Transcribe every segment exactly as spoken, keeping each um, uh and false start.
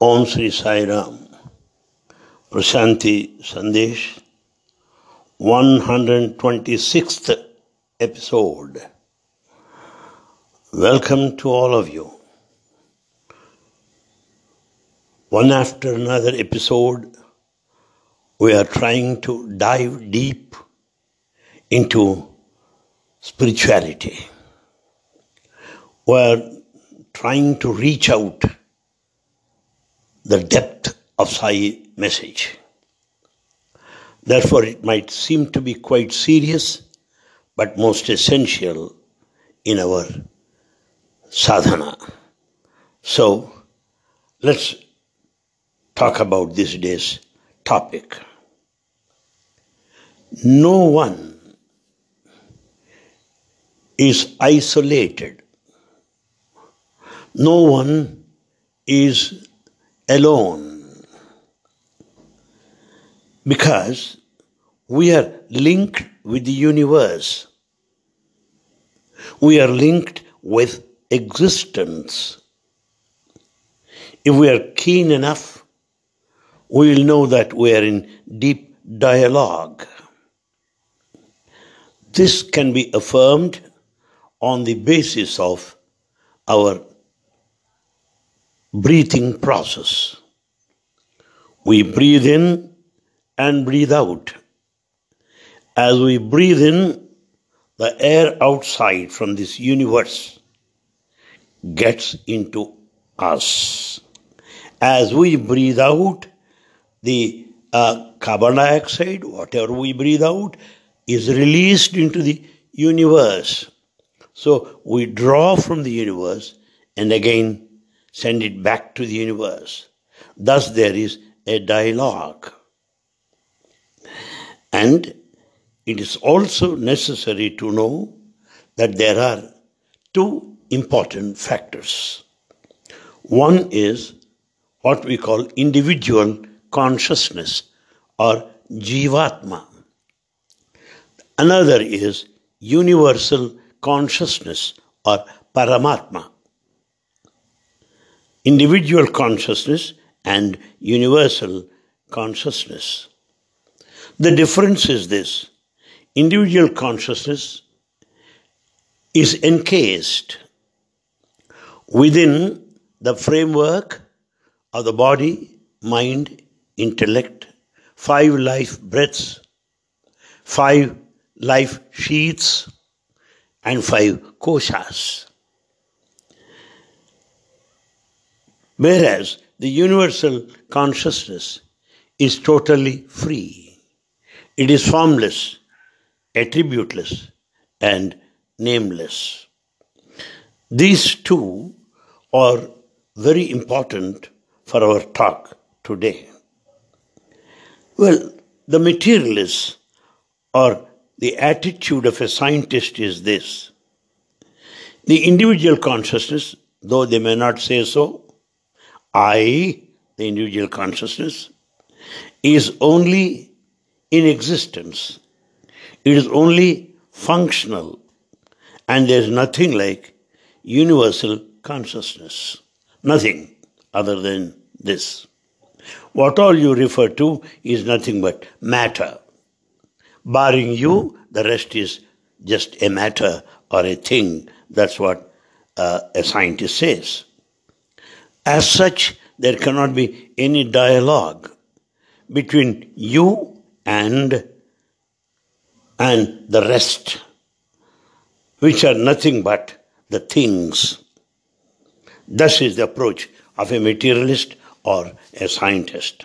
Om Sri Sai Ram, Prashanti Sandesh, one hundred twenty-sixth episode. Welcome to all of you. One after another episode, we are trying to dive deep into spirituality. We are trying to reach out the depth of Sai message. Therefore, it might seem to be quite serious, but most essential in our sadhana. So, let's talk about this day's topic. No one is isolated. No one is alone, because we are linked with the universe. We are linked with existence. If we are keen enough, we will know that we are in deep dialogue. This can be affirmed on the basis of our breathing process. We breathe in and breathe out. As we breathe in, the air outside from this universe gets into us. As we breathe out, the uh, carbon dioxide, whatever we breathe out, is released into the universe. So we draw from the universe and again send it back to the universe. Thus there is a dialogue. And it is also necessary to know that there are two important factors. One is what we call individual consciousness or Jivatma. Another is universal consciousness or Paramatma. Individual consciousness and universal consciousness. The difference is this: individual consciousness is encased within the framework of the body, mind, intellect, five life breaths, five life sheaths, and five koshas. Whereas the universal consciousness is totally free. It is formless, attributeless, and nameless. These two are very important for our talk today. Well, the materialists or the attitude of a scientist is this: the individual consciousness, though they may not say so, I, the individual consciousness, is only in existence. It is only functional, and there is nothing like universal consciousness. Nothing other than this. What all you refer to is nothing but matter. Barring you, the rest is just a matter or a thing. That's what uh, a scientist says. As such, there cannot be any dialogue between you and, and the rest, which are nothing but the things. This is the approach of a materialist or a scientist.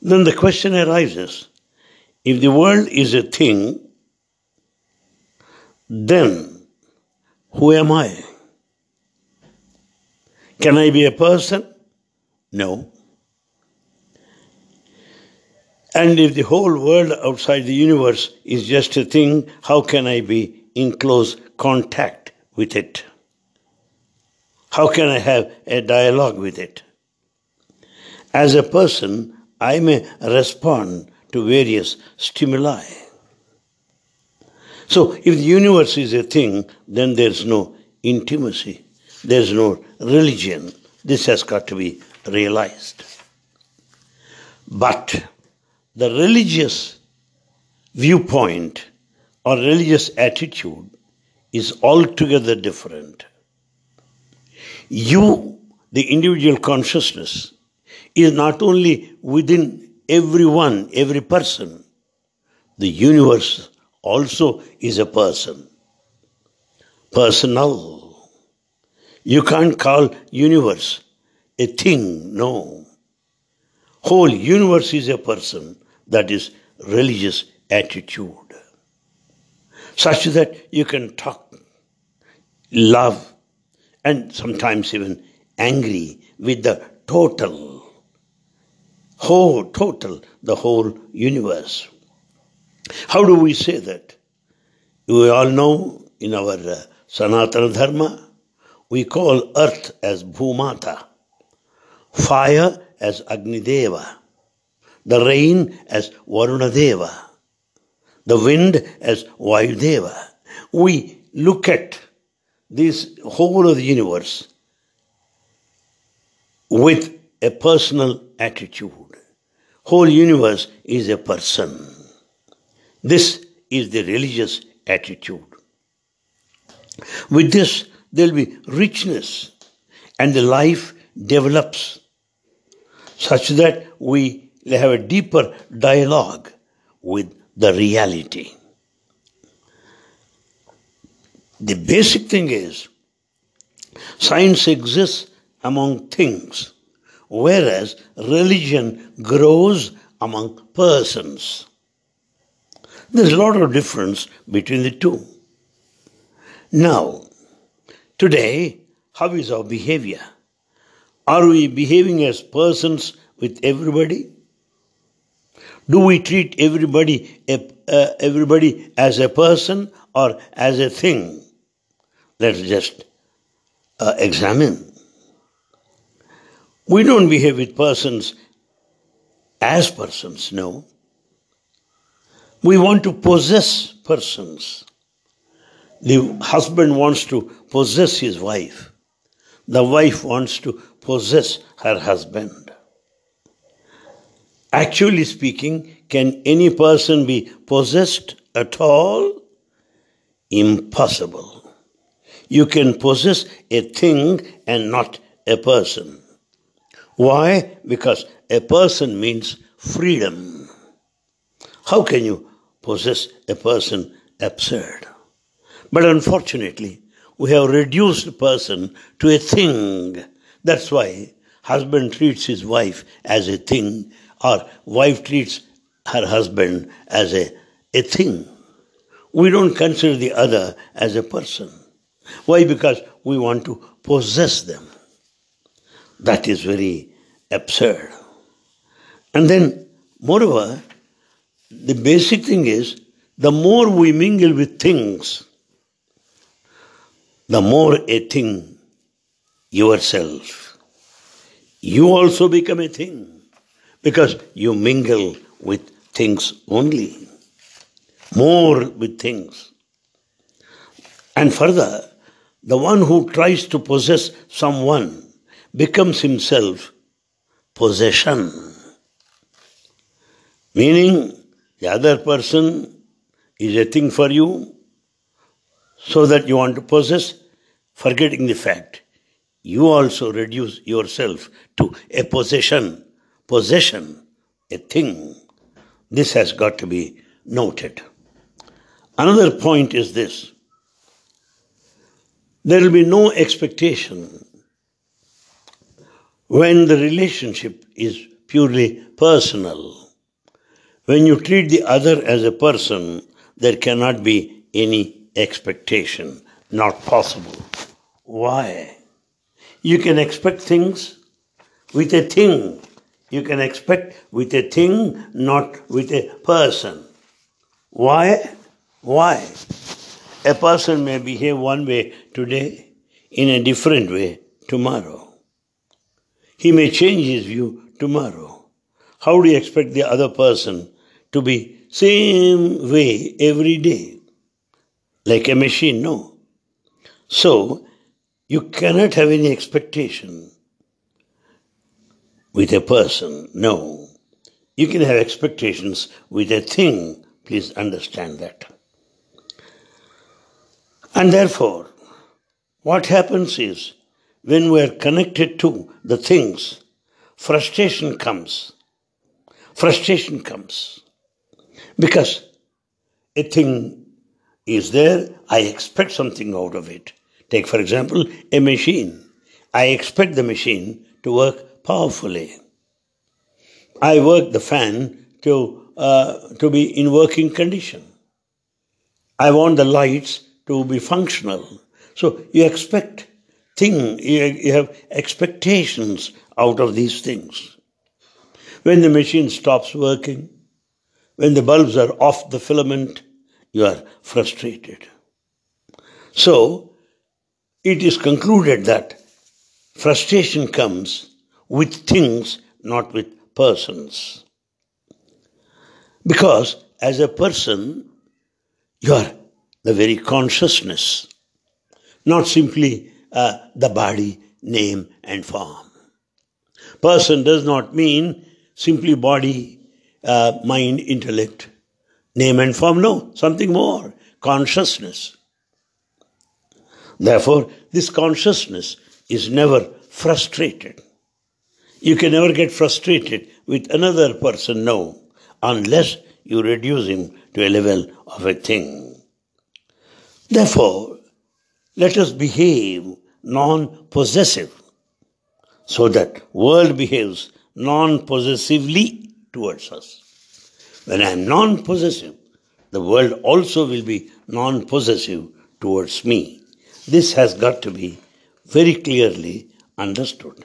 Then the question arises, if the world is a thing, then who am I? Can I be a person? No. And if the whole world outside the universe is just a thing, how can I be in close contact with it? How can I have a dialogue with it? As a person, I may respond to various stimuli. So, if the universe is a thing, then there is no intimacy. There is no religion. This has got to be realized. But the religious viewpoint or religious attitude is altogether different. You, the individual consciousness, is not only within everyone, every person. The universe also is a person. Personal. You can't call universe a thing, no. Whole universe is a person. That is religious attitude. Such that you can talk, love, and sometimes even angry with the total, whole, total, the whole universe. How do we say that? We all know in our uh, Sanatana Dharma, we call earth as Bhumata, fire as Agnideva, the rain as Varunadeva, the wind as Vayudeva. We look at this whole of the universe with a personal attitude. Whole universe is a person. This is the religious attitude. With this, there will be richness, and the life develops such that we have a deeper dialogue with the reality. The basic thing is, science exists among things, whereas religion grows among persons. There's a lot of difference between the two. Now, today, how is our behavior? Are we behaving as persons with everybody? Do we treat everybody, uh, everybody as a person or as a thing? Let's just uh, examine. We don't behave with persons as persons, no. We want to possess persons. The husband wants to possess his wife. The wife wants to possess her husband. Actually speaking, can any person be possessed at all? Impossible. You can possess a thing and not a person. Why? Because a person means freedom. How can you possess a person? Absurd. But unfortunately, we have reduced a person to a thing. That's why husband treats his wife as a thing, or wife treats her husband as a, a thing. We don't consider the other as a person. Why? Because we want to possess them. That is very absurd. And then, moreover, the basic thing is, the more we mingle with things, the more a thing yourself. You also become a thing, because you mingle with things only. More with things. And further, the one who tries to possess someone becomes himself possession. Meaning, the other person is a thing for you, so that you want to possess, forgetting the fact you also reduce yourself to a possession, possession, a thing. This has got to be noted. Another point is this. There will be no expectation when the relationship is purely personal. When you treat the other as a person, there cannot be any expectation. Not possible. Why? You can expect things with a thing. You can expect with a thing, not with a person. Why? Why? A person may behave one way today, in a different way tomorrow. He may change his view tomorrow. How do you expect the other person to be same way every day? Like a machine, no. So, You cannot have any expectation with a person, no. You can have expectations with a thing, please understand that. And therefore, what happens is, when we are connected to the things, frustration comes. Frustration comes. Because a thing is there, I expect something out of it. Take, for example, a machine. I expect the machine to work powerfully. I work the fan to, uh, to be in working condition. I want the lights to be functional. So you expect thing, you, you have expectations out of these things. When the machine stops working, when the bulbs are off the filament, you are frustrated. So, it is concluded that frustration comes with things, not with persons. Because as a person, you are the very consciousness, not simply uh, the body, name and form. Person does not mean simply body, uh, mind, intellect, name and form. No, something more, consciousness. Therefore, this consciousness is never frustrated. You can never get frustrated with another person, no, unless you reduce him to a level of a thing. Therefore, let us behave non-possessive, so that world behaves non-possessively towards us. When I am non-possessive, the world also will be non-possessive towards me. This has got to be very clearly understood.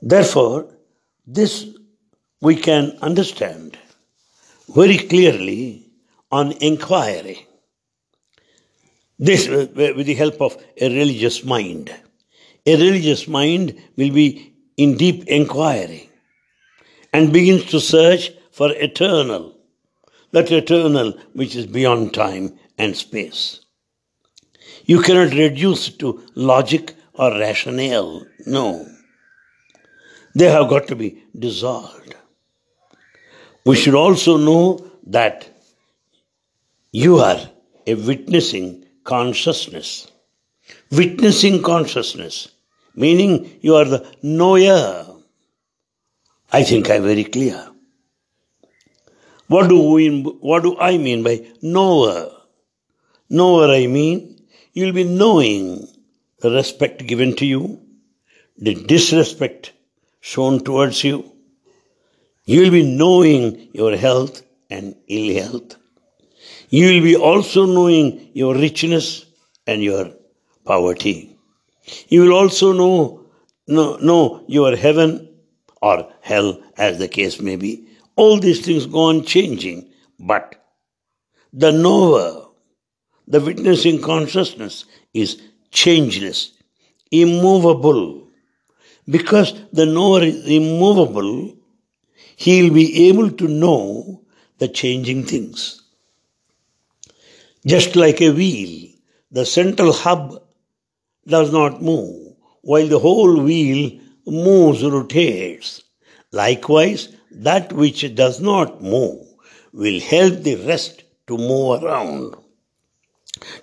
Therefore, this we can understand very clearly on inquiry. This, with the help of a religious mind. A religious mind will be in deep inquiry and begins to search for eternal, that eternal which is beyond time and space. You cannot reduce it to logic or rationale, no. They have got to be dissolved. We should also know that you are a witnessing consciousness. Witnessing consciousness, meaning you are the knower. I think I'm very clear. What do, we, what do I mean by knower? Knower, I mean, you'll be knowing the respect given to you, the disrespect shown towards you. You'll be knowing your health and ill health. You will be also knowing your richness and your poverty. You will also know, know, know your heaven or hell, as the case may be. All these things go on changing, but the knower, the witnessing consciousness is changeless, immovable. Because the knower is immovable, he will be able to know the changing things. Just like a wheel, the central hub does not move, while the whole wheel moves, rotates. Likewise, that which does not move will help the rest to move around,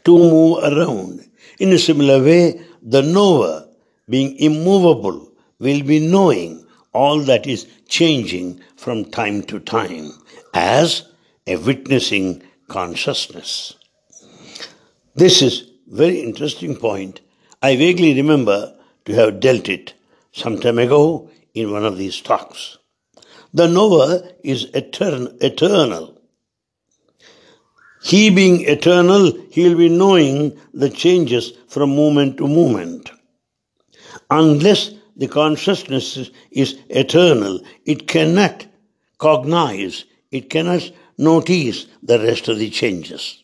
to move around. In a similar way, the knower, being immovable, will be knowing all that is changing from time to time as a witnessing consciousness. This is a very interesting point. I vaguely remember to have dealt it some time ago in one of these talks. The knower is etern- eternal. He being eternal, he will be knowing the changes from moment to moment. Unless the consciousness is eternal, it cannot cognize, it cannot notice the rest of the changes.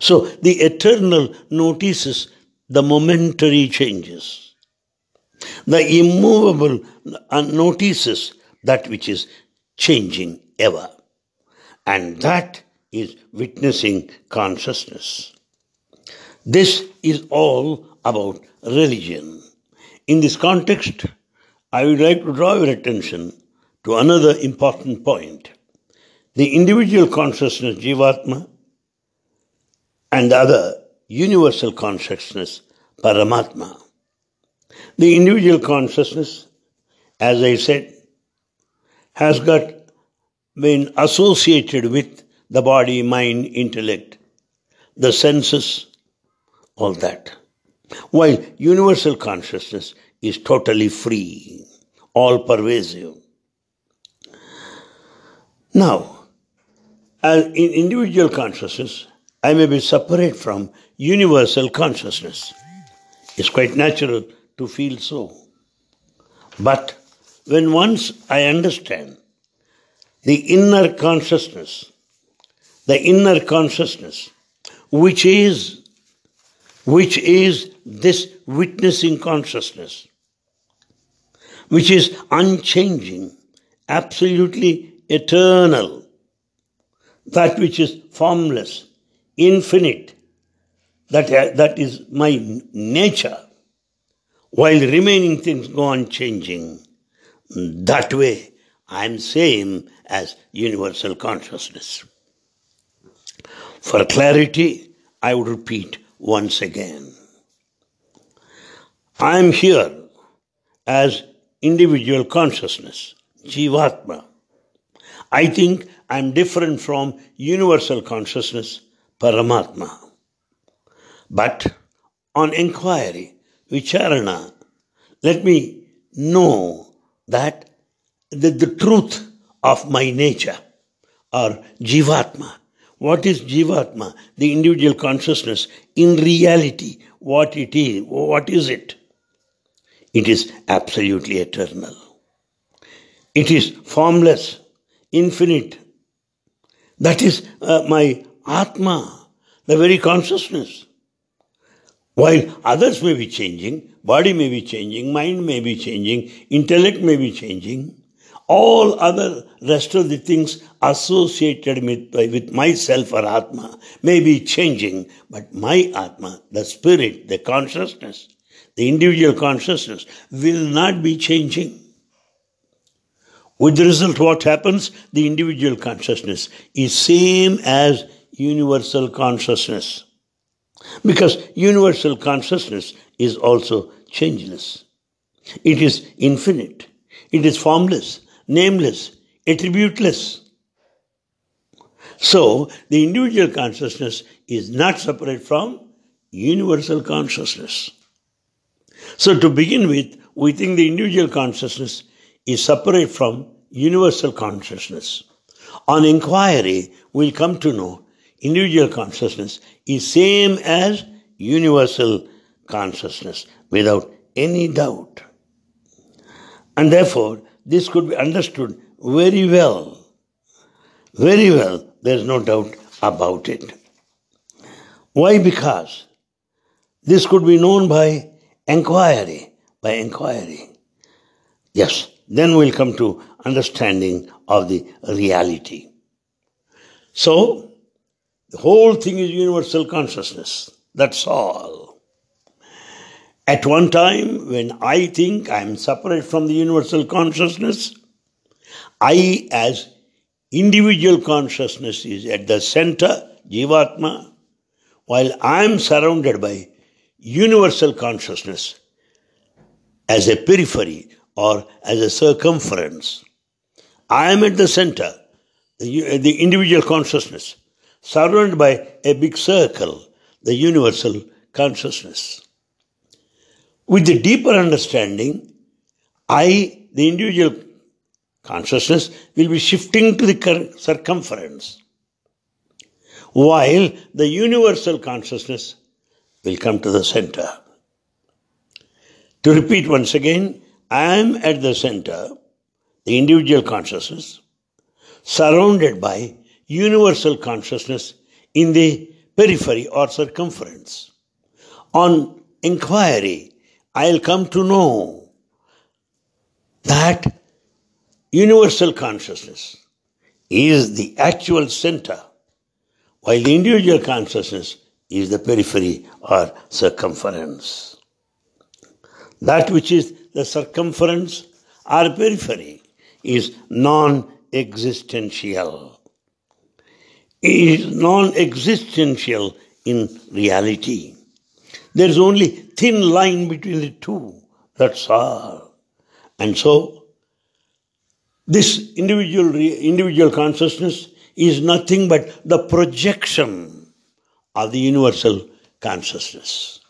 So, the eternal notices the momentary changes. The immovable notices that which is changing ever. And that is witnessing consciousness. This is all about religion. In this context, I would like to draw your attention to another important point. The individual consciousness, Jivatma, and the other, universal consciousness, Paramatma. The individual consciousness, as I said, has got been associated with the body, mind, intellect, the senses, all that. While universal consciousness is totally free, all-pervasive. Now, as in individual consciousness, I may be separate from universal consciousness. It's quite natural to feel so. But when once I understand the inner consciousness, the inner consciousness, which is, which is this witnessing consciousness, which is unchanging, absolutely eternal, that which is formless, infinite, that, that is my nature, while remaining things go on changing. That way, I am same as universal consciousness. For clarity, I would repeat once again. I am here as individual consciousness, Jivatma. I think I am different from universal consciousness, Paramatma. But on inquiry, Vicharana, let me know that the, the truth of my nature or Jivatma. What is Jivatma, the individual consciousness, in reality? What it is? What is it? It is absolutely eternal. It is formless, infinite. That is uh, my Atma, the very consciousness. While others may be changing, body may be changing, mind may be changing, intellect may be changing, all other rest of the things associated with, with myself or Atma may be changing, but my Atma, the spirit, the consciousness, the individual consciousness will not be changing. With the result, what happens? The individual consciousness is same as universal consciousness. Because universal consciousness is also changeless. It is infinite. It is formless, nameless, attributeless. So, the individual consciousness is not separate from universal consciousness. So, to begin with, we think the individual consciousness is separate from universal consciousness. On inquiry, we'll come to know individual consciousness is same as universal consciousness without any doubt. And therefore, this could be understood very well. Very well, there is no doubt about it. Why? Because this could be known by inquiry, by inquiry. Yes, then we'll come to understanding of the reality. So, the whole thing is universal consciousness. That's all. At one time, when I think I am separate from the universal consciousness, I as individual consciousness is at the center, Jivatma, while I am surrounded by universal consciousness as a periphery or as a circumference. I am at the center, the, the individual consciousness, surrounded by a big circle, the universal consciousness. With the deeper understanding, I, the individual consciousness, will be shifting to the circumference, while the universal consciousness will come to the center. To repeat once again, I am at the center, the individual consciousness, surrounded by universal consciousness in the periphery or circumference. On inquiry, I'll come to know that universal consciousness is the actual center, while the individual consciousness is the periphery or circumference. That which is the circumference or periphery is non-existential. It is non-existential in reality. There is only thin line between the two, that's all. And so, this individual, individual consciousness is nothing but the projection of the universal consciousness.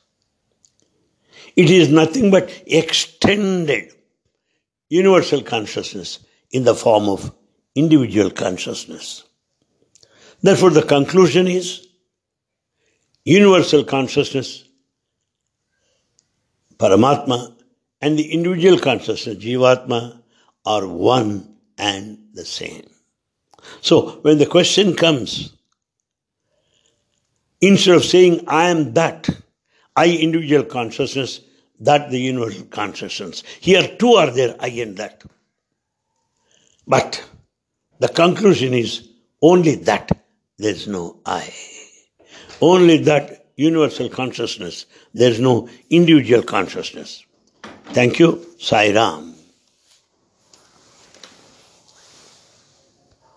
It is nothing but extended universal consciousness in the form of individual consciousness. Therefore, the conclusion is universal consciousness, Paramatma, and the individual consciousness, Jivatma, are one and the same. So, when the question comes, instead of saying, I am that, I individual consciousness, that the universal consciousness, here two are there, I and that. But the conclusion is, only that, there is no I. Only that universal consciousness, there is no individual consciousness. Thank you, Sai Ram.